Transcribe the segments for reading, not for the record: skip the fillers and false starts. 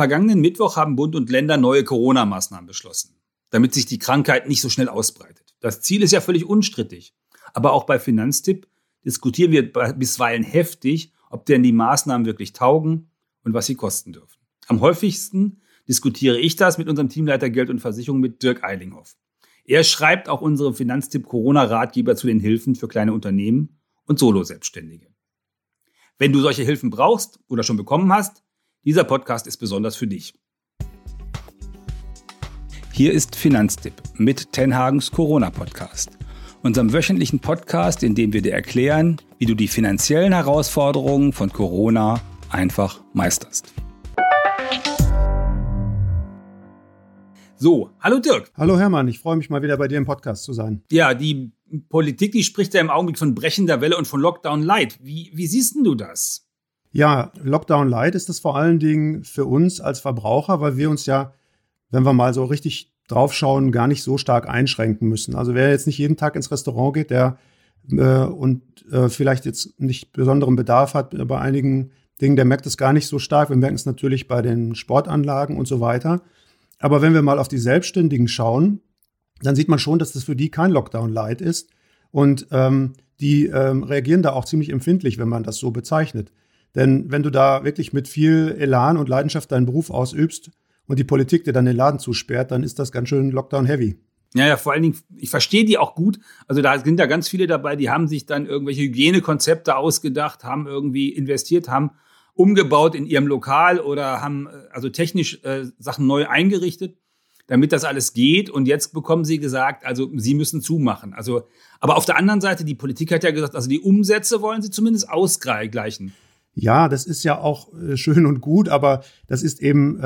Vergangenen Mittwoch haben Bund und Länder neue Corona-Maßnahmen beschlossen, damit sich die Krankheit nicht so schnell ausbreitet. Das Ziel ist ja völlig unstrittig. Aber auch bei Finanztipp diskutieren wir bisweilen heftig, ob denn die Maßnahmen wirklich taugen und was sie kosten dürfen. Am häufigsten diskutiere ich das mit unserem Teamleiter Geld und Versicherung, mit Dirk Eilinghoff. Er schreibt auch unsere Finanztipp-Corona-Ratgeber zu den Hilfen für kleine Unternehmen und Solo-Selbstständige. Wenn du solche Hilfen brauchst oder schon bekommen hast, dieser Podcast ist besonders für dich. Hier ist Finanztipp mit Tenhagens Corona-Podcast, unserem wöchentlichen Podcast, in dem wir dir erklären, wie du die finanziellen Herausforderungen von Corona einfach meisterst. So, hallo Dirk. Hallo Hermann, ich freue mich mal wieder bei dir im Podcast zu sein. Ja, die Politik, die spricht ja im Augenblick von brechender Welle und von Lockdown Light. Wie siehst denn du das? Ja, Lockdown Light ist das vor allen Dingen für uns als Verbraucher, weil wir uns ja, wenn wir mal so richtig draufschauen, gar nicht so stark einschränken müssen. Also wer jetzt nicht jeden Tag ins Restaurant geht, der vielleicht jetzt nicht besonderen Bedarf hat bei einigen Dingen, der merkt es gar nicht so stark. Wir merken es natürlich bei den Sportanlagen und so weiter. Aber wenn wir mal auf die Selbstständigen schauen, dann sieht man schon, dass das für die kein Lockdown-Light ist. Und die reagieren da auch ziemlich empfindlich, wenn man das so bezeichnet. Denn wenn du da wirklich mit viel Elan und Leidenschaft deinen Beruf ausübst und die Politik dir dann den Laden zusperrt, dann ist das ganz schön Lockdown-heavy. Ja, vor allen Dingen, ich verstehe die auch gut. Also da sind ja ganz viele dabei, die haben sich dann irgendwelche Hygienekonzepte ausgedacht, haben irgendwie investiert, haben umgebaut in ihrem Lokal oder haben also technisch Sachen neu eingerichtet, damit das alles geht. Und jetzt bekommen sie gesagt, also sie müssen zumachen. Also, aber auf der anderen Seite, die Politik hat ja gesagt, also die Umsätze wollen sie zumindest ausgleichen. Ja, das ist ja auch schön und gut, aber das ist eben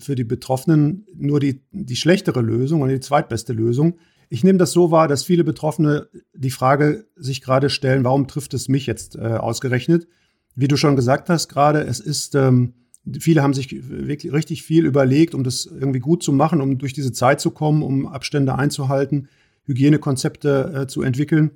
für die Betroffenen nur die schlechtere Lösung und die zweitbeste Lösung. Ich nehme das so wahr, dass viele Betroffene die Frage sich gerade stellen, warum trifft es mich jetzt ausgerechnet? Wie du schon gesagt hast gerade, es ist... Viele haben sich wirklich richtig viel überlegt, um das irgendwie gut zu machen, um durch diese Zeit zu kommen, um Abstände einzuhalten, Hygienekonzepte zu entwickeln.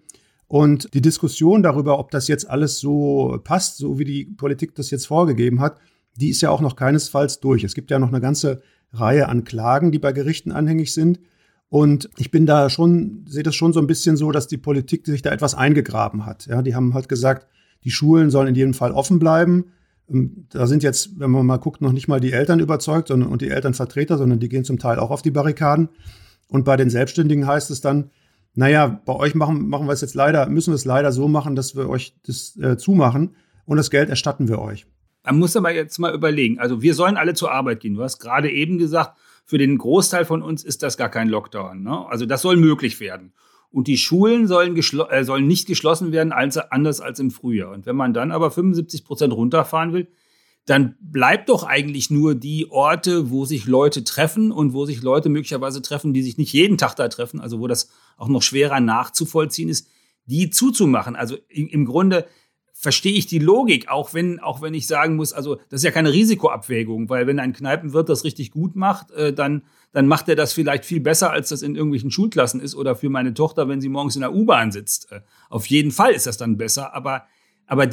Und die Diskussion darüber, ob das jetzt alles so passt, so wie die Politik das jetzt vorgegeben hat, die ist ja auch noch keinesfalls durch. Es gibt ja noch eine ganze Reihe an Klagen, die bei Gerichten anhängig sind. Und ich bin da schon, sehe das schon so ein bisschen so, dass die Politik sich da etwas eingegraben hat. Ja, die haben halt gesagt, die Schulen sollen in jedem Fall offen bleiben. Da sind jetzt, wenn man mal guckt, noch nicht mal die Eltern überzeugt und die Elternvertreter, sondern die gehen zum Teil auch auf die Barrikaden. Und bei den Selbstständigen heißt es dann, naja, bei euch müssen wir es leider so machen, dass wir euch das zumachen und das Geld erstatten wir euch. Man muss aber jetzt mal überlegen, also wir sollen alle zur Arbeit gehen. Du hast gerade eben gesagt, für den Großteil von uns ist das gar kein Lockdown, ne? Also das soll möglich werden. Und die Schulen sollen nicht geschlossen werden, anders als im Frühjahr. Und wenn man dann aber 75% runterfahren will, dann bleibt doch eigentlich nur die Orte, wo sich Leute treffen und wo sich Leute möglicherweise treffen, die sich nicht jeden Tag da treffen, also wo das auch noch schwerer nachzuvollziehen ist, die zuzumachen. Also im Grunde verstehe ich die Logik, auch wenn ich sagen muss, also das ist ja keine Risikoabwägung, weil wenn ein Kneipenwirt das richtig gut macht, dann macht er das vielleicht viel besser, als das in irgendwelchen Schulklassen ist oder für meine Tochter, wenn sie morgens in der U-Bahn sitzt. Auf jeden Fall ist das dann besser, aber wenn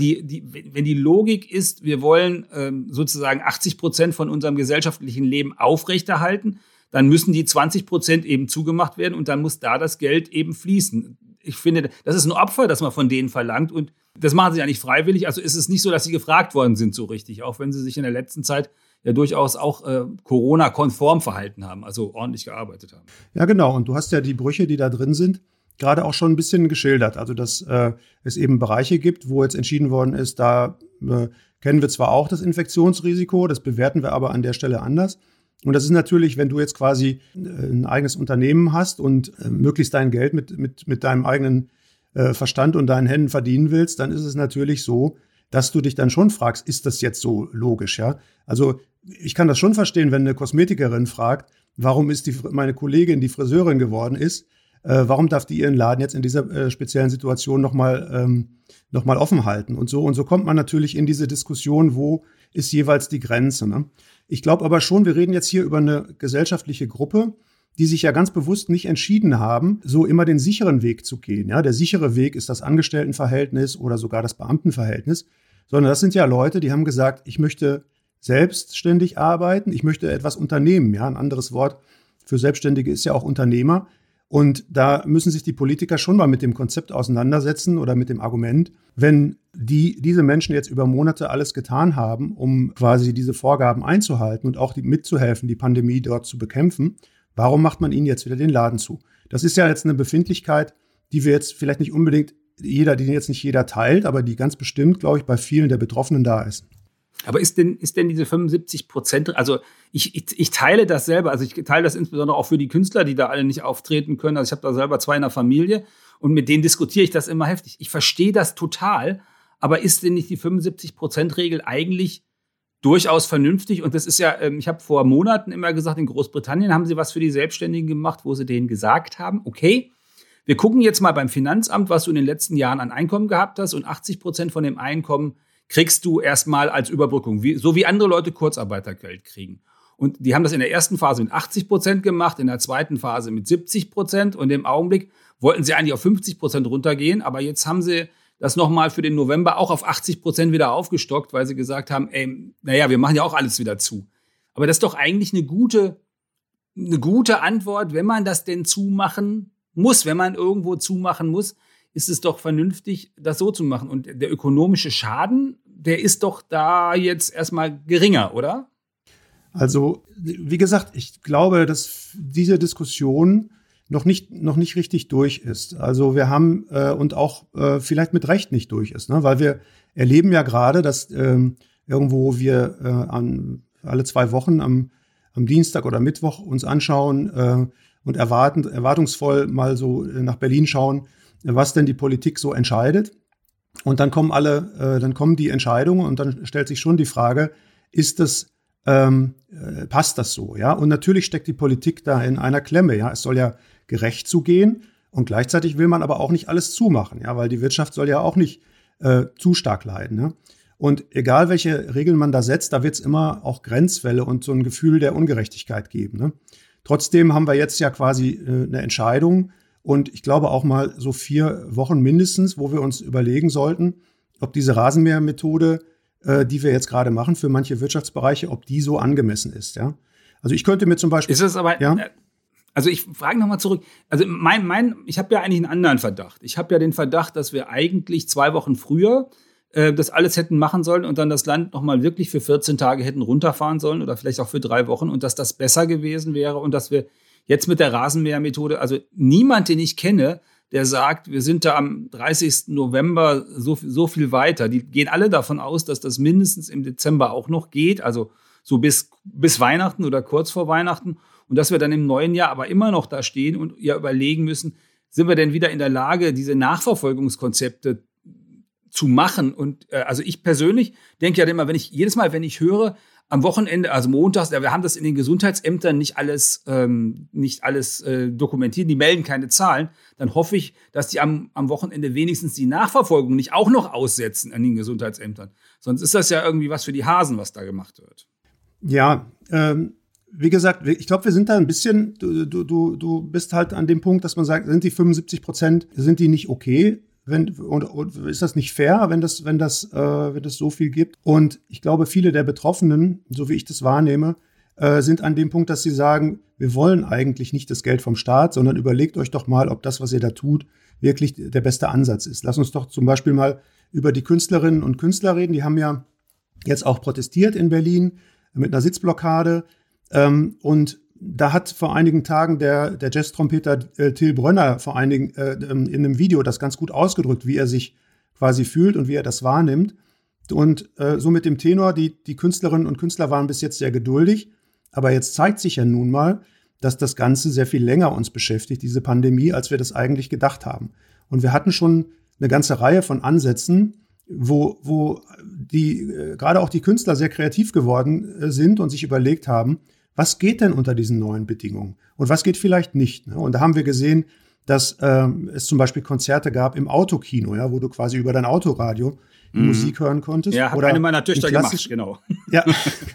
die Logik ist, wir wollen sozusagen 80% von unserem gesellschaftlichen Leben aufrechterhalten, dann müssen die 20% eben zugemacht werden und dann muss da das Geld eben fließen. Ich finde, das ist ein Opfer, das man von denen verlangt und das machen sie ja nicht freiwillig. Also ist es nicht so, dass sie gefragt worden sind so richtig, auch wenn sie sich in der letzten Zeit ja durchaus auch Corona-konform verhalten haben, also ordentlich gearbeitet haben. Ja, genau. Und du hast ja die Brüche, die da drin sind, gerade auch schon ein bisschen geschildert. Also dass es eben Bereiche gibt, wo jetzt entschieden worden ist, da kennen wir zwar auch das Infektionsrisiko, das bewerten wir aber an der Stelle anders. Und das ist natürlich, wenn du jetzt quasi ein eigenes Unternehmen hast und möglichst dein Geld mit deinem eigenen Verstand und deinen Händen verdienen willst, dann ist es natürlich so, dass du dich dann schon fragst, ist das jetzt so logisch, ja? Also ich kann das schon verstehen, wenn eine Kosmetikerin fragt, warum ist meine Kollegin, die Friseurin geworden ist, warum darf die ihren Laden jetzt in dieser speziellen Situation nochmal offen halten? Und so kommt man natürlich in diese Diskussion, wo ist jeweils die Grenze, ne? Ich glaube aber schon, wir reden jetzt hier über eine gesellschaftliche Gruppe, die sich ja ganz bewusst nicht entschieden haben, so immer den sicheren Weg zu gehen. Ja, der sichere Weg ist das Angestelltenverhältnis oder sogar das Beamtenverhältnis, sondern das sind ja Leute, die haben gesagt, ich möchte selbstständig arbeiten, ich möchte etwas unternehmen. Ja, ein anderes Wort für Selbstständige ist ja auch Unternehmer. Und da müssen sich die Politiker schon mal mit dem Konzept auseinandersetzen oder mit dem Argument, wenn diese Menschen jetzt über Monate alles getan haben, um quasi diese Vorgaben einzuhalten und auch mitzuhelfen, die Pandemie dort zu bekämpfen, warum macht man ihnen jetzt wieder den Laden zu? Das ist ja jetzt eine Befindlichkeit, die wir jetzt vielleicht nicht unbedingt die jetzt nicht jeder teilt, aber die ganz bestimmt, glaube ich, bei vielen der Betroffenen da ist. Aber ist denn diese 75%, also ich teile das selber, also ich teile das insbesondere auch für die Künstler, die da alle nicht auftreten können. Also ich habe da selber 2 in der Familie und mit denen diskutiere ich das immer heftig. Ich verstehe das total, aber ist denn nicht die 75%-Regel eigentlich durchaus vernünftig? Und das ist ja, ich habe vor Monaten immer gesagt, in Großbritannien haben sie was für die Selbstständigen gemacht, wo sie denen gesagt haben, okay, wir gucken jetzt mal beim Finanzamt, was du in den letzten Jahren an Einkommen gehabt hast, und 80% von dem Einkommen kriegst du erstmal als Überbrückung, so wie andere Leute Kurzarbeitergeld kriegen. Und die haben das in der ersten Phase mit 80% gemacht, in der zweiten Phase mit 70% und im Augenblick wollten sie eigentlich auf 50% runtergehen, aber jetzt haben sie das nochmal für den November auch auf 80% wieder aufgestockt, weil sie gesagt haben, wir machen ja auch alles wieder zu. Aber das ist doch eigentlich eine gute Antwort, wenn man das denn zumachen muss, wenn man irgendwo zumachen muss, ist es doch vernünftig, das so zu machen. Und der ökonomische Schaden, der ist doch da jetzt erstmal geringer, oder? Also, wie gesagt, ich glaube, dass diese Diskussion noch nicht richtig durch ist. Also wir haben und auch vielleicht mit Recht nicht durch ist, ne? Weil wir erleben ja gerade, dass irgendwo wir alle 2 Wochen am Dienstag oder Mittwoch uns anschauen und erwartungsvoll mal so nach Berlin schauen, was denn die Politik so entscheidet. Und dann kommen die Entscheidungen und dann stellt sich schon die Frage, passt das so? Ja? Und natürlich steckt die Politik da in einer Klemme. Ja? Es soll ja gerecht zugehen und gleichzeitig will man aber auch nicht alles zumachen, ja? Weil die Wirtschaft soll ja auch nicht zu stark leiden. Ne? Und egal, welche Regeln man da setzt, da wird es immer auch Grenzfälle und so ein Gefühl der Ungerechtigkeit geben. Ne? Trotzdem haben wir jetzt ja quasi eine Entscheidung, und ich glaube auch mal so 4 Wochen mindestens, wo wir uns überlegen sollten, ob diese Rasenmähermethode, die wir jetzt gerade machen für manche Wirtschaftsbereiche, ob die so angemessen ist. Ja? Also ich könnte mir zum Beispiel... Ist es aber... Ja? Also ich frage nochmal zurück. Also ich habe ja eigentlich einen anderen Verdacht. Ich habe ja den Verdacht, dass wir eigentlich 2 Wochen früher das alles hätten machen sollen und dann das Land nochmal wirklich für 14 Tage hätten runterfahren sollen oder vielleicht auch für 3 Wochen und dass das besser gewesen wäre und dass wir jetzt mit der Rasenmähermethode, also niemand, den ich kenne, der sagt, wir sind da am 30. November so viel weiter. Die gehen alle davon aus, dass das mindestens im Dezember auch noch geht, also so bis Weihnachten oder kurz vor Weihnachten. Und dass wir dann im neuen Jahr aber immer noch da stehen und ja überlegen müssen, sind wir denn wieder in der Lage, diese Nachverfolgungskonzepte zu machen? Und also ich persönlich denke ja immer, wenn ich höre, am Wochenende, also montags, wir haben das in den Gesundheitsämtern nicht alles dokumentiert, die melden keine Zahlen, dann hoffe ich, dass die am Wochenende wenigstens die Nachverfolgung nicht auch noch aussetzen an den Gesundheitsämtern. Sonst ist das ja irgendwie was für die Hasen, was da gemacht wird. Ja, wie gesagt, ich glaube, wir sind da ein bisschen, du bist halt an dem Punkt, dass man sagt, sind die 75%, sind die nicht okay? Und ist das nicht fair, wenn das so viel gibt? Und ich glaube, viele der Betroffenen, so wie ich das wahrnehme, sind an dem Punkt, dass sie sagen, wir wollen eigentlich nicht das Geld vom Staat, sondern überlegt euch doch mal, ob das, was ihr da tut, wirklich der beste Ansatz ist. Lass uns doch zum Beispiel mal über die Künstlerinnen und Künstler reden. Die haben ja jetzt auch protestiert in Berlin mit einer Sitzblockade. Und da hat vor einigen Tagen der Jazztrompeter Till Brönner in einem Video das ganz gut ausgedrückt, wie er sich quasi fühlt und wie er das wahrnimmt. Und so mit dem Tenor, die Künstlerinnen und Künstler waren bis jetzt sehr geduldig, aber jetzt zeigt sich ja nun mal, dass das Ganze sehr viel länger uns beschäftigt, diese Pandemie, als wir das eigentlich gedacht haben. Und wir hatten schon eine ganze Reihe von Ansätzen, wo gerade auch die Künstler sehr kreativ geworden sind und sich überlegt haben, was geht denn unter diesen neuen Bedingungen und was geht vielleicht nicht? Ne? Und da haben wir gesehen, dass es zum Beispiel Konzerte gab im Autokino, ja, wo du quasi über dein Autoradio Musik hören konntest. Ja, hat oder eine meiner Töchter gemacht, genau. Ja,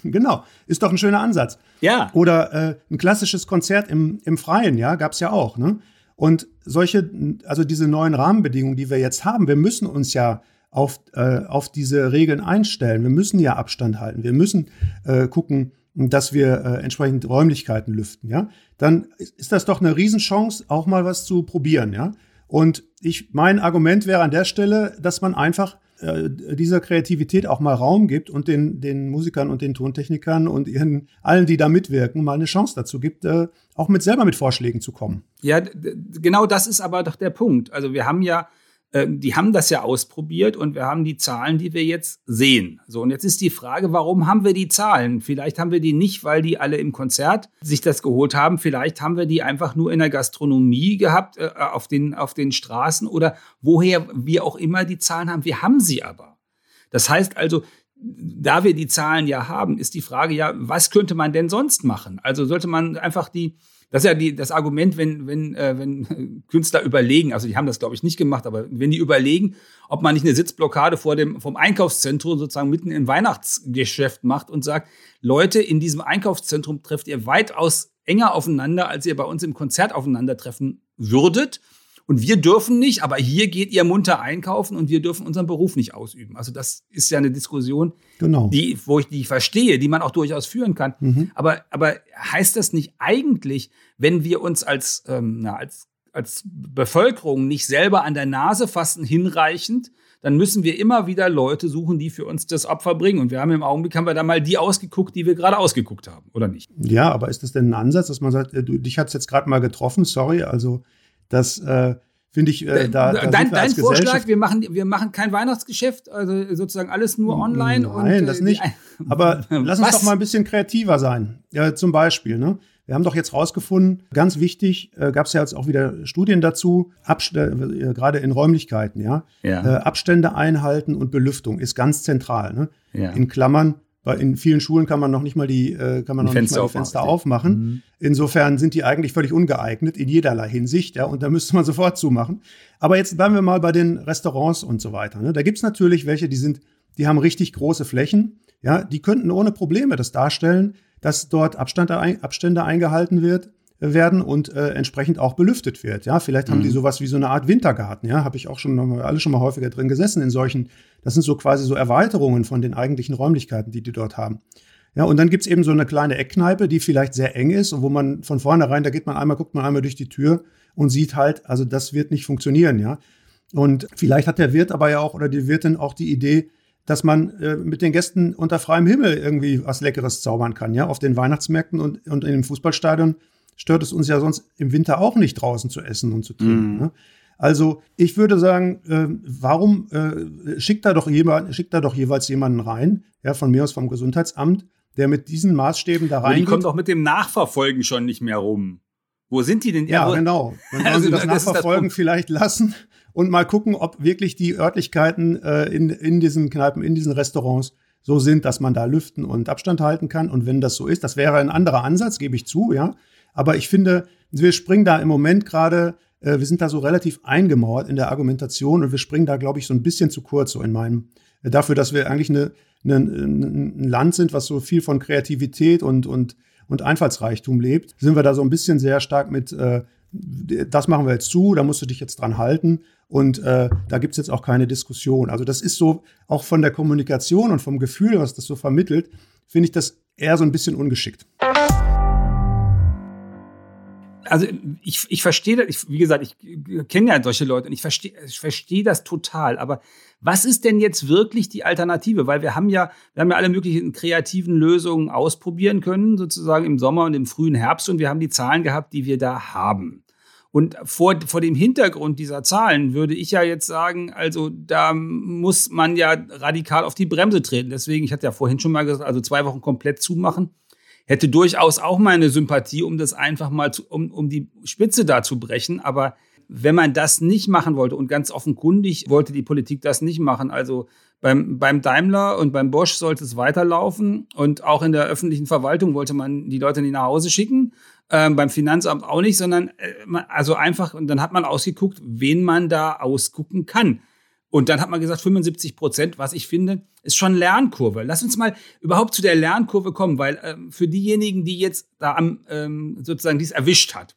genau, ist doch ein schöner Ansatz. Ja. Oder ein klassisches Konzert im Freien, ja, gab es ja auch. Ne? Und diese neuen Rahmenbedingungen, die wir jetzt haben, wir müssen uns ja auf diese Regeln einstellen. Wir müssen ja Abstand halten. Wir müssen gucken, dass wir entsprechend Räumlichkeiten lüften, ja, dann ist das doch eine Riesenchance, auch mal was zu probieren, ja. Und mein Argument wäre an der Stelle, dass man einfach dieser Kreativität auch mal Raum gibt und den Musikern und den Tontechnikern und allen, die da mitwirken, mal eine Chance dazu gibt, auch selber mit Vorschlägen zu kommen. Ja, genau das ist aber doch der Punkt. Also wir haben ja, die haben das ja ausprobiert und wir haben die Zahlen, die wir jetzt sehen. So, und jetzt ist die Frage, warum haben wir die Zahlen? Vielleicht haben wir die nicht, weil die alle im Konzert sich das geholt haben. Vielleicht haben wir die einfach nur in der Gastronomie gehabt, auf den Straßen oder woher wir auch immer die Zahlen haben. Wir haben sie aber. Das heißt also, da wir die Zahlen ja haben, ist die Frage ja, was könnte man denn sonst machen? Also sollte man einfach das ist ja das Argument, wenn Künstler überlegen, also die haben das, glaube ich, nicht gemacht, aber wenn die überlegen, ob man nicht eine Sitzblockade vom Einkaufszentrum sozusagen mitten im Weihnachtsgeschäft macht und sagt, Leute, in diesem Einkaufszentrum trefft ihr weitaus enger aufeinander, als ihr bei uns im Konzert aufeinandertreffen würdet. Und wir dürfen nicht, aber hier geht ihr munter einkaufen und wir dürfen unseren Beruf nicht ausüben. Also das ist ja eine Diskussion, genau, wo ich die verstehe, die man auch durchaus führen kann. Mhm. Aber heißt das nicht eigentlich, wenn wir uns als Bevölkerung nicht selber an der Nase fassen hinreichend, dann müssen wir immer wieder Leute suchen, die für uns das Opfer bringen. Und wir haben im Augenblick da mal die ausgeguckt, die wir gerade ausgeguckt haben, oder nicht? Ja, aber ist das denn ein Ansatz, dass man sagt, dich hat's jetzt gerade mal getroffen, sorry, also das finde ich, dein Vorschlag, wir machen kein Weihnachtsgeschäft, also sozusagen alles nur online. Nein, das nicht. Aber lass uns doch mal ein bisschen kreativer sein. Ja, zum Beispiel, ne? Wir haben doch jetzt rausgefunden, ganz wichtig, gab es ja jetzt auch wieder Studien dazu, gerade in Räumlichkeiten, ja. Abstände einhalten und Belüftung ist ganz zentral, ne? Ja. In Klammern. Weil in vielen Schulen kann man noch nicht mal die Fenster aufmachen. Mhm. Insofern sind die eigentlich völlig ungeeignet in jederlei Hinsicht. Ja, und da müsste man sofort zumachen. Aber jetzt bleiben wir mal bei den Restaurants und so weiter, ne? Da gibt es natürlich welche, die haben richtig große Flächen. Ja, die könnten ohne Probleme das darstellen, dass dort Abstände eingehalten werden und entsprechend auch belüftet wird. Ja, vielleicht haben die sowas wie so eine Art Wintergarten. Ja, habe ich auch schon mal häufiger drin gesessen in solchen. Das sind so quasi so Erweiterungen von den eigentlichen Räumlichkeiten, die dort haben. Ja, und dann gibt's eben so eine kleine Eckkneipe, die vielleicht sehr eng ist und wo man von vornherein, guckt man einmal durch die Tür und sieht halt, also das wird nicht funktionieren. Ja, und vielleicht hat der Wirt aber ja auch oder die Wirtin auch die Idee, dass man mit den Gästen unter freiem Himmel irgendwie was Leckeres zaubern kann. Ja, auf den Weihnachtsmärkten und in dem Fußballstadion stört es uns ja sonst im Winter auch nicht, draußen zu essen und zu trinken. Ne? Also ich würde sagen, warum schickt da doch jeweils jemanden rein, ja, von mir aus vom Gesundheitsamt, der mit diesen Maßstäben da rein. Die kommt doch mit dem Nachverfolgen schon nicht mehr rum. Wo sind die denn? Ja, genau. Dann wollen sie das Nachverfolgen vielleicht lassen und mal gucken, ob wirklich die Örtlichkeiten in diesen Kneipen, in diesen Restaurants so sind, dass man da lüften und Abstand halten kann. Und wenn das so ist, das wäre ein anderer Ansatz, gebe ich zu, ja. Aber ich finde, wir springen da im Moment gerade, wir sind da so relativ eingemauert in der Argumentation und wir springen da, glaube ich, so ein bisschen zu kurz, so in meinem, dafür, dass wir eigentlich ein Land sind, was so viel von Kreativität und Einfallsreichtum lebt, sind wir da so ein bisschen sehr stark mit, das machen wir jetzt zu, da musst du dich jetzt dran halten und da gibt's jetzt auch keine Diskussion. Also das ist so, auch von der Kommunikation und vom Gefühl, was das so vermittelt, finde ich das eher so ein bisschen ungeschickt. Also ich verstehe das, wie gesagt, ich kenne ja solche Leute und ich verstehe das total, aber was ist denn jetzt wirklich die Alternative? Weil wir haben ja alle möglichen kreativen Lösungen ausprobieren können, sozusagen im Sommer und im frühen Herbst, und wir haben die Zahlen gehabt, die wir da haben. Und vor dem Hintergrund dieser Zahlen würde ich ja jetzt sagen, also da muss man ja radikal auf die Bremse treten. Deswegen, ich hatte ja vorhin schon mal gesagt, also 2 Wochen komplett zumachen. Hätte durchaus auch meine Sympathie, um das einfach mal um die Spitze da zu brechen. Aber wenn man das nicht machen wollte, und ganz offenkundig wollte die Politik das nicht machen, also beim Daimler und beim Bosch sollte es weiterlaufen und auch in der öffentlichen Verwaltung wollte man die Leute nicht nach Hause schicken, beim Finanzamt auch nicht, sondern also einfach, und dann hat man ausgeguckt, wen man da ausgucken kann. Und dann hat man gesagt, 75%, was ich finde, ist schon Lernkurve. Lass uns mal überhaupt zu der Lernkurve kommen, weil für diejenigen, die jetzt da sozusagen dies erwischt hat.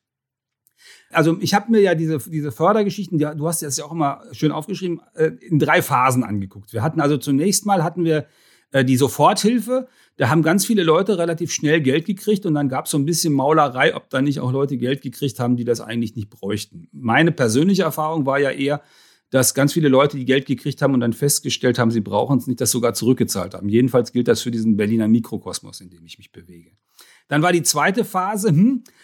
Also ich habe mir ja diese Fördergeschichten, du hast das ja auch immer schön aufgeschrieben, in 3 Phasen angeguckt. Wir hatten also zunächst mal die Soforthilfe. Da haben ganz viele Leute relativ schnell Geld gekriegt und dann gab es so ein bisschen Maulerei, ob da nicht auch Leute Geld gekriegt haben, die das eigentlich nicht bräuchten. Meine persönliche Erfahrung war ja eher, dass ganz viele Leute, die Geld gekriegt haben und dann festgestellt haben, sie brauchen es nicht, das sogar zurückgezahlt haben. Jedenfalls gilt das für diesen Berliner Mikrokosmos, in dem ich mich bewege. Dann war die zweite Phase,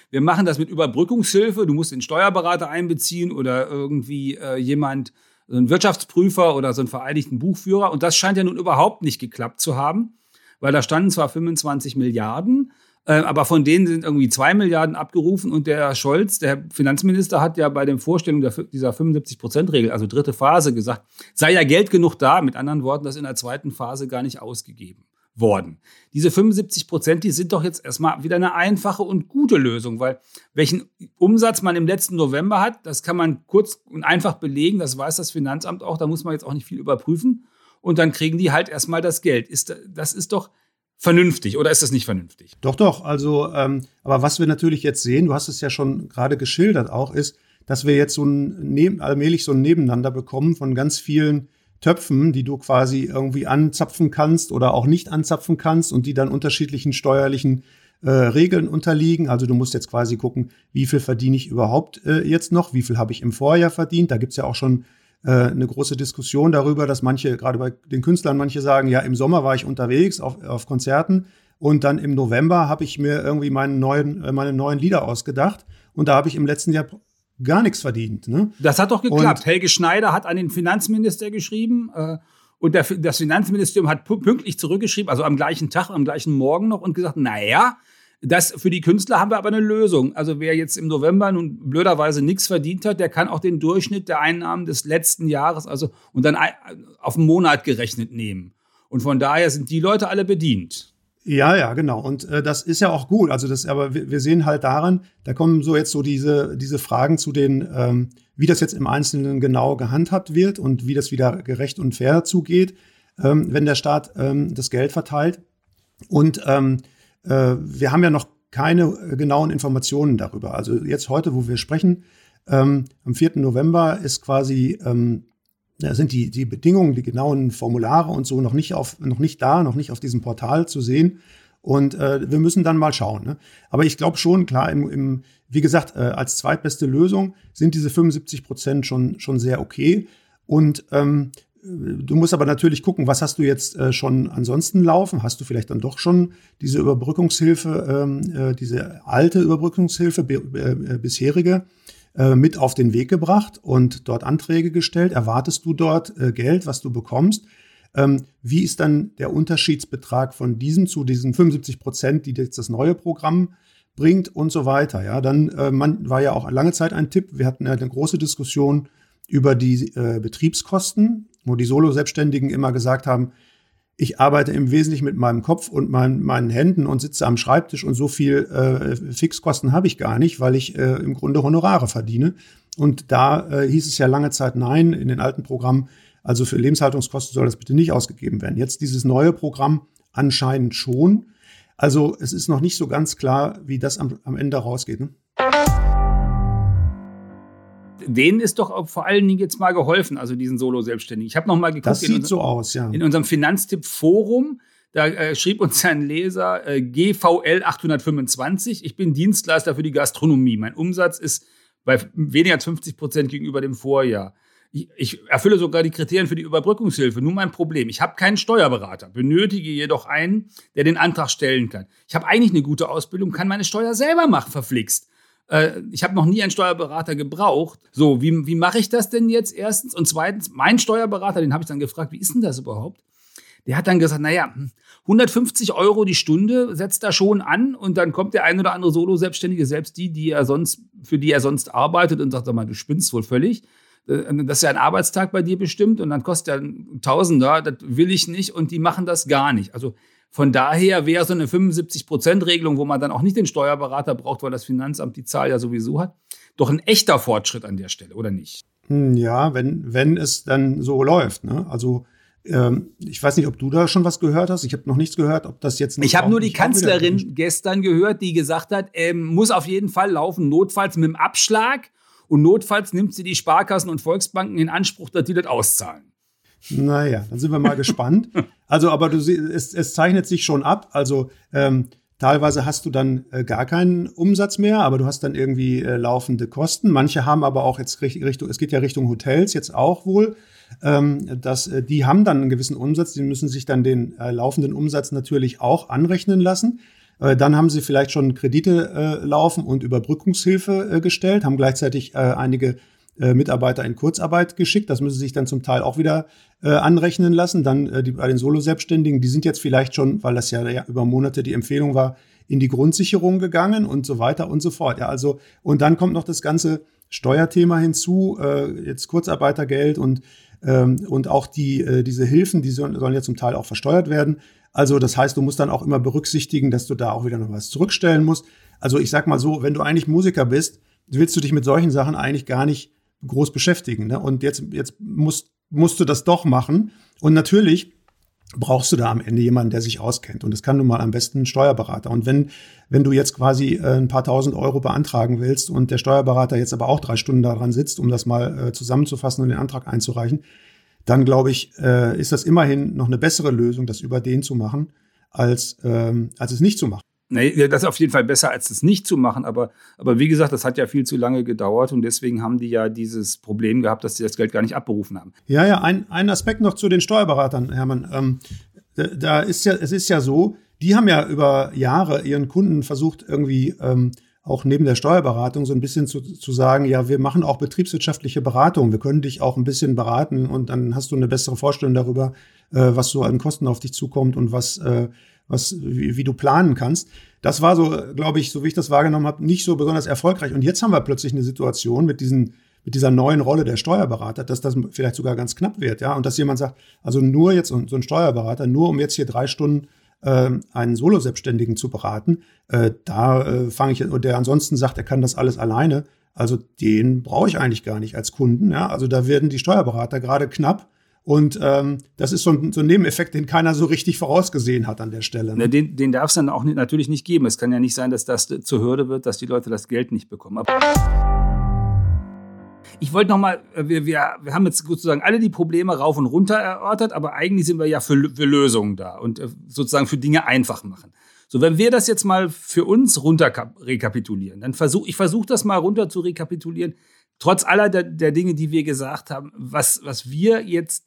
wir machen das mit Überbrückungshilfe, du musst den Steuerberater einbeziehen oder irgendwie jemand, so einen Wirtschaftsprüfer oder so einen vereinigten Buchführer. Und das scheint ja nun überhaupt nicht geklappt zu haben, weil da standen zwar 25 Milliarden, aber von denen sind irgendwie 2 Milliarden abgerufen. Und der Scholz, der Finanzminister, hat ja bei der Vorstellung dieser 75%-Regel, also dritte Phase, gesagt, sei ja Geld genug da. Mit anderen Worten, das ist in der zweiten Phase gar nicht ausgegeben worden. Diese 75%, die sind doch jetzt erstmal wieder eine einfache und gute Lösung, weil welchen Umsatz man im letzten November hat, das kann man kurz und einfach belegen, das weiß das Finanzamt auch, da muss man jetzt auch nicht viel überprüfen und dann kriegen die halt erstmal das Geld. Das ist doch vernünftig oder ist das nicht vernünftig? Doch, also aber was wir natürlich jetzt sehen, du hast es ja schon gerade geschildert auch, ist, dass wir jetzt allmählich so ein Nebeneinander bekommen von ganz vielen Töpfen, die du quasi irgendwie anzapfen kannst oder auch nicht anzapfen kannst und die dann unterschiedlichen steuerlichen Regeln unterliegen. Also du musst jetzt quasi gucken, wie viel verdiene ich überhaupt jetzt noch, wie viel habe ich im Vorjahr verdient. Da gibt es ja auch schon eine große Diskussion darüber, dass manche, gerade bei den Künstlern, manche sagen, ja, im Sommer war ich unterwegs auf Konzerten und dann im November habe ich mir irgendwie meine neuen Lieder ausgedacht und da habe ich im letzten Jahr gar nichts verdient. Ne? Das hat doch geklappt. Und Helge Schneider hat an den Finanzminister geschrieben und das Finanzministerium hat pünktlich zurückgeschrieben, also am gleichen Tag, am gleichen Morgen noch und gesagt, naja, das für die Künstler haben wir aber eine Lösung. Also wer jetzt im November nun blöderweise nichts verdient hat, der kann auch den Durchschnitt der Einnahmen des letzten Jahres und dann auf einen Monat gerechnet nehmen. Und von daher sind die Leute alle bedient. Ja, genau. Und das ist ja auch gut. Also aber wir sehen halt daran, da kommen so jetzt so diese Fragen zu den, wie das jetzt im Einzelnen genau gehandhabt wird und wie das wieder gerecht und fair zugeht, wenn der Staat das Geld verteilt. Und wir haben ja noch keine genauen Informationen darüber. Also jetzt heute, wo wir sprechen, am 4. November ist quasi da sind die Bedingungen, die genauen Formulare und so noch nicht auf diesem Portal zu sehen. Und wir müssen dann mal schauen. Ne? Aber ich glaube schon, klar, wie gesagt, als zweitbeste Lösung sind diese 75% schon sehr okay. Und du musst aber natürlich gucken, was hast du jetzt schon ansonsten laufen? Hast du vielleicht dann doch schon diese Überbrückungshilfe, diese alte Überbrückungshilfe, bisherige, mit auf den Weg gebracht und dort Anträge gestellt? Erwartest du dort Geld, was du bekommst? Wie ist dann der Unterschiedsbetrag von diesem zu diesen 75%, die jetzt das neue Programm bringt und so weiter? Ja, dann war ja auch lange Zeit ein Tipp. Wir hatten ja eine große Diskussion über die Betriebskosten, wo die Solo-Selbstständigen immer gesagt haben, ich arbeite im Wesentlichen mit meinem Kopf und meinen Händen und sitze am Schreibtisch und so viel Fixkosten habe ich gar nicht, weil ich im Grunde Honorare verdiene. Und da hieß es ja lange Zeit nein, in den alten Programmen, also für Lebenshaltungskosten soll das bitte nicht ausgegeben werden. Jetzt dieses neue Programm anscheinend schon. Also es ist noch nicht so ganz klar, wie das am Ende rausgeht. Ne? Denen ist doch vor allen Dingen jetzt mal geholfen, also diesen Solo-Selbstständigen. Ich habe noch mal geguckt. Das sieht so aus, ja. In unserem Finanztipp-Forum, da schrieb uns ein Leser GVL 825, ich bin Dienstleister für die Gastronomie. Mein Umsatz ist bei weniger als 50% gegenüber dem Vorjahr. Ich erfülle sogar die Kriterien für die Überbrückungshilfe. Nur mein Problem, ich habe keinen Steuerberater, benötige jedoch einen, der den Antrag stellen kann. Ich habe eigentlich eine gute Ausbildung, kann meine Steuer selber machen, verflixt. Ich habe noch nie einen Steuerberater gebraucht. So, wie mache ich das denn jetzt erstens? Und zweitens, mein Steuerberater, den habe ich dann gefragt, wie ist denn das überhaupt? Der hat dann gesagt, naja, 150 € die Stunde setzt da schon an und dann kommt der ein oder andere Solo-Selbstständige, selbst für die er sonst arbeitet und sagt, sag mal, du spinnst wohl völlig. Das ist ja ein Arbeitstag bei dir bestimmt und dann kostet er ein Tausender, das will ich nicht und die machen das gar nicht. Also von daher wäre so eine 75%-Regelung, wo man dann auch nicht den Steuerberater braucht, weil das Finanzamt die Zahl ja sowieso hat, doch ein echter Fortschritt an der Stelle, oder nicht? Ja, wenn es dann so läuft. Ne? Also ich weiß nicht, ob du da schon was gehört hast. Ich habe noch nichts gehört, ob das jetzt nicht. Ich habe nur die Kanzlerin gestern gehört, die gesagt hat, muss auf jeden Fall laufen, notfalls mit dem Abschlag. und notfalls nimmt sie die Sparkassen und Volksbanken in Anspruch, dass die das auszahlen. Naja, dann sind wir mal gespannt. Also, aber es zeichnet sich schon ab. Also, teilweise hast du dann gar keinen Umsatz mehr, aber du hast dann irgendwie laufende Kosten. Manche haben aber auch jetzt Richtung, es geht ja Richtung Hotels jetzt auch wohl, dass die haben dann einen gewissen Umsatz, die müssen sich dann den laufenden Umsatz natürlich auch anrechnen lassen. Dann haben sie vielleicht schon Kredite laufen und Überbrückungshilfe gestellt, haben gleichzeitig einige Mitarbeiter in Kurzarbeit geschickt. Das müssen sie sich dann zum Teil auch wieder anrechnen lassen. Dann bei den Solo-Selbstständigen, die sind jetzt vielleicht schon, weil das ja über Monate die Empfehlung war, in die Grundsicherung gegangen und so weiter und so fort. Ja, also, und dann kommt noch das ganze Steuerthema hinzu, jetzt Kurzarbeitergeld und auch diese Hilfen, die sollen ja zum Teil auch versteuert werden. Also das heißt, du musst dann auch immer berücksichtigen, dass du da auch wieder noch was zurückstellen musst. Also ich sag mal so, wenn du eigentlich Musiker bist, willst du dich mit solchen Sachen eigentlich gar nicht groß beschäftigen, ne? Und jetzt musst du das doch machen. Und natürlich brauchst du da am Ende jemanden, der sich auskennt. Und das kann nun mal am besten ein Steuerberater. Und wenn du jetzt quasi ein paar tausend Euro beantragen willst und der Steuerberater jetzt aber auch 3 Stunden daran sitzt, um das mal zusammenzufassen und den Antrag einzureichen, dann glaube ich, ist das immerhin noch eine bessere Lösung, das über den zu machen, als es nicht zu machen. Nee, das ist auf jeden Fall besser, als es nicht zu machen. Aber wie gesagt, das hat ja viel zu lange gedauert und deswegen haben die ja dieses Problem gehabt, dass sie das Geld gar nicht abberufen haben. Ja, ein Aspekt noch zu den Steuerberatern, Hermann. Es ist ja so, die haben ja über Jahre ihren Kunden versucht, irgendwie auch neben der Steuerberatung so ein bisschen zu sagen, ja, wir machen auch betriebswirtschaftliche Beratung. Wir können dich auch ein bisschen beraten und dann hast du eine bessere Vorstellung darüber, was so an Kosten auf dich zukommt und wie du planen kannst. Das war so, glaube ich, so wie ich das wahrgenommen habe, nicht so besonders erfolgreich. Und jetzt haben wir plötzlich eine Situation mit dieser neuen Rolle der Steuerberater, dass das vielleicht sogar ganz knapp wird, ja. Und dass jemand sagt, also nur jetzt so ein Steuerberater, nur um jetzt hier 3 Stunden einen Solo-Selbstständigen zu beraten, fange ich, und der ansonsten sagt, er kann das alles alleine, also den brauche ich eigentlich gar nicht als Kunden, ja. Also da werden die Steuerberater gerade knapp. Und das ist so ein Nebeneffekt, den keiner so richtig vorausgesehen hat an der Stelle. Ne? Den darf es dann auch nicht, natürlich nicht geben. Es kann ja nicht sein, dass das zur Hürde wird, dass die Leute das Geld nicht bekommen. Aber ich wollte nochmal, wir haben jetzt sozusagen alle die Probleme rauf und runter erörtert, aber eigentlich sind wir ja für Lösungen da und sozusagen für Dinge einfach machen. So, wenn wir das jetzt mal für uns runter rekapitulieren, dann versuche ich das mal runter zu rekapitulieren, trotz aller der Dinge, die wir gesagt haben, was wir jetzt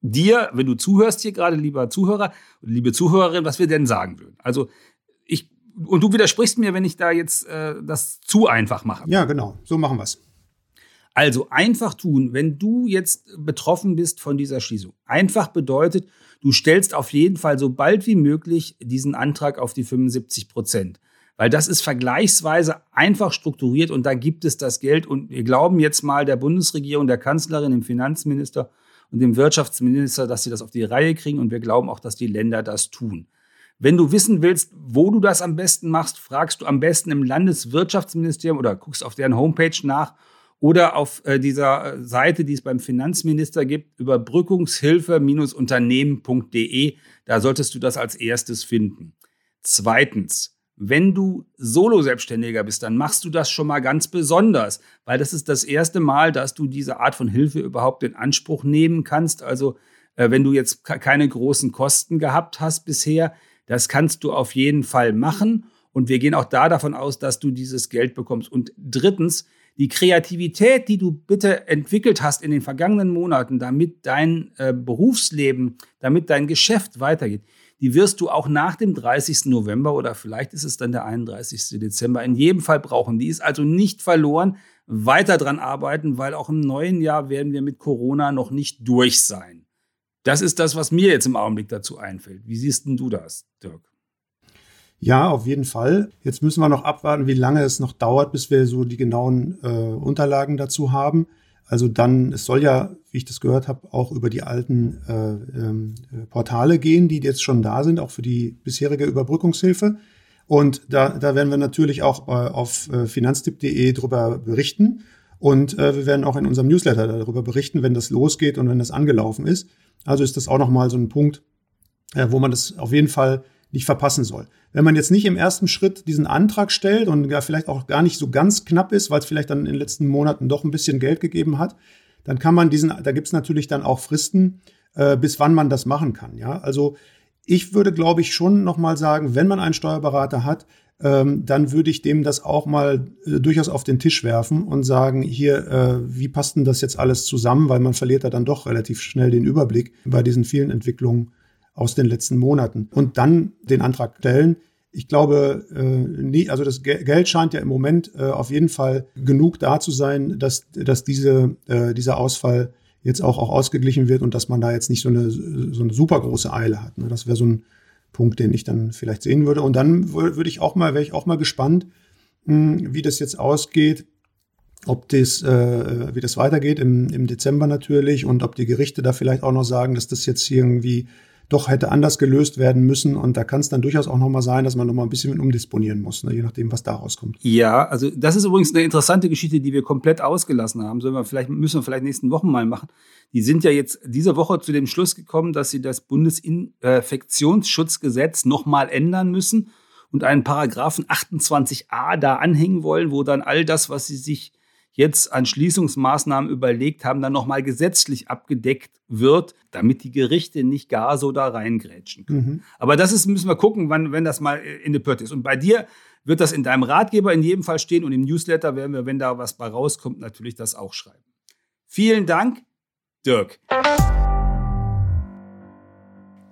dir, wenn du zuhörst hier gerade, lieber Zuhörer und liebe Zuhörerin, was wir denn sagen würden. Also und du widersprichst mir, wenn ich da jetzt das zu einfach mache. Ja, genau, so machen wir es. Also einfach tun, wenn du jetzt betroffen bist von dieser Schließung. Einfach bedeutet, du stellst auf jeden Fall so bald wie möglich diesen Antrag auf die 75%. Weil das ist vergleichsweise einfach strukturiert und da gibt es das Geld. Und wir glauben jetzt mal der Bundesregierung, der Kanzlerin, dem Finanzminister und dem Wirtschaftsminister, dass sie das auf die Reihe kriegen. Und wir glauben auch, dass die Länder das tun. Wenn du wissen willst, wo du das am besten machst, fragst du am besten im Landeswirtschaftsministerium oder guckst auf deren Homepage nach oder auf dieser Seite, die es beim Finanzminister gibt, überbrückungshilfe-unternehmen.de. Da solltest du das als erstes finden. Zweitens, wenn du Solo-Selbstständiger bist, dann machst du das schon mal ganz besonders, weil das ist das erste Mal, dass du diese Art von Hilfe überhaupt in Anspruch nehmen kannst. Also wenn du jetzt keine großen Kosten gehabt hast bisher, das kannst du auf jeden Fall machen. Und wir gehen auch da davon aus, dass du dieses Geld bekommst. Und drittens, die Kreativität, die du bitte entwickelt hast in den vergangenen Monaten, damit dein Berufsleben, damit dein Geschäft weitergeht, die wirst du auch nach dem 30. November oder vielleicht ist es dann der 31. Dezember in jedem Fall brauchen. Die ist also nicht verloren. Weiter dran arbeiten, weil auch im neuen Jahr werden wir mit Corona noch nicht durch sein. Das ist das, was mir jetzt im Augenblick dazu einfällt. Wie siehst denn du das, Dirk? Ja, auf jeden Fall. Jetzt müssen wir noch abwarten, wie lange es noch dauert, bis wir so die genauen Unterlagen dazu haben. Also dann, es soll ja, wie ich das gehört habe, auch über die alten Portale gehen, die jetzt schon da sind, auch für die bisherige Überbrückungshilfe. Und da werden wir natürlich auch auf finanztipp.de drüber berichten. Und wir werden auch in unserem Newsletter darüber berichten, wenn das losgeht und wenn das angelaufen ist. Also ist das auch nochmal so ein Punkt, wo man das auf jeden Fall nicht verpassen soll. Wenn man jetzt nicht im ersten Schritt diesen Antrag stellt und vielleicht auch gar nicht so ganz knapp ist, weil es vielleicht dann in den letzten Monaten doch ein bisschen Geld gegeben hat, dann kann man da gibt es natürlich dann auch Fristen, bis wann man das machen kann. Ja? Also ich würde, glaube ich, schon nochmal sagen, wenn man einen Steuerberater hat, dann würde ich dem das auch mal durchaus auf den Tisch werfen und sagen, hier, wie passt denn das jetzt alles zusammen? Weil man verliert da dann doch relativ schnell den Überblick bei diesen vielen Entwicklungen aus den letzten Monaten. Und dann den Antrag stellen. Ich glaube, also das Geld scheint ja im Moment auf jeden Fall genug da zu sein, dass dieser Ausfall jetzt auch ausgeglichen wird und dass man da jetzt nicht so eine super große Eile hat. Das wäre so ein Punkt, den ich dann vielleicht sehen würde. Und dann wäre ich auch mal gespannt, wie das jetzt ausgeht, wie das weitergeht im Dezember natürlich und ob die Gerichte da vielleicht auch noch sagen, dass das jetzt irgendwie doch hätte anders gelöst werden müssen. Und da kann es dann durchaus auch nochmal sein, dass man nochmal ein bisschen mit umdisponieren muss, je nachdem, was da rauskommt. Ja, also das ist übrigens eine interessante Geschichte, die wir komplett ausgelassen haben. Müssen wir vielleicht nächsten Wochen mal machen. Die sind ja jetzt diese Woche zu dem Schluss gekommen, dass sie das Bundesinfektionsschutzgesetz nochmal ändern müssen und einen Paragraphen 28a da anhängen wollen, wo dann all das, was sie sich jetzt an Schließungsmaßnahmen überlegt haben, dann nochmal gesetzlich abgedeckt wird, damit die Gerichte nicht gar so da reingrätschen können. Mhm. Aber das müssen wir gucken, wenn das mal in der Pört ist. Und bei dir wird das in deinem Ratgeber in jedem Fall stehen und im Newsletter werden wir, wenn da was bei rauskommt, natürlich das auch schreiben. Vielen Dank, Dirk.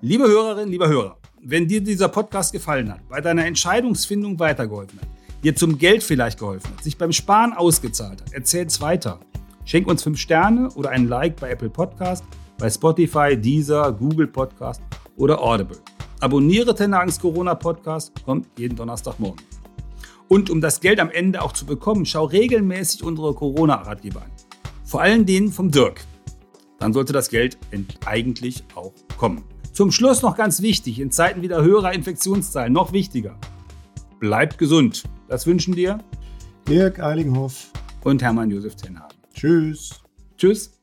Liebe Hörerinnen, lieber Hörer, wenn dir dieser Podcast gefallen hat, bei deiner Entscheidungsfindung weitergeholfen hat, dir zum Geld vielleicht geholfen hat, sich beim Sparen ausgezahlt hat, erzähl's weiter. Schenk uns 5 Sterne oder ein Like bei Apple Podcast, bei Spotify, Deezer, Google Podcast oder Audible. Abonniere Tenhagens Corona Podcast, kommt jeden Donnerstagmorgen. Und um das Geld am Ende auch zu bekommen, schau regelmäßig unsere Corona-Ratgeber an. Vor allem den vom Dirk. Dann sollte das Geld eigentlich auch kommen. Zum Schluss noch ganz wichtig, in Zeiten wieder höherer Infektionszahlen, noch wichtiger: Bleibt gesund. Das wünschen dir Dirk Eilinghoff und Hermann-Josef Tenhagen. Tschüss. Tschüss.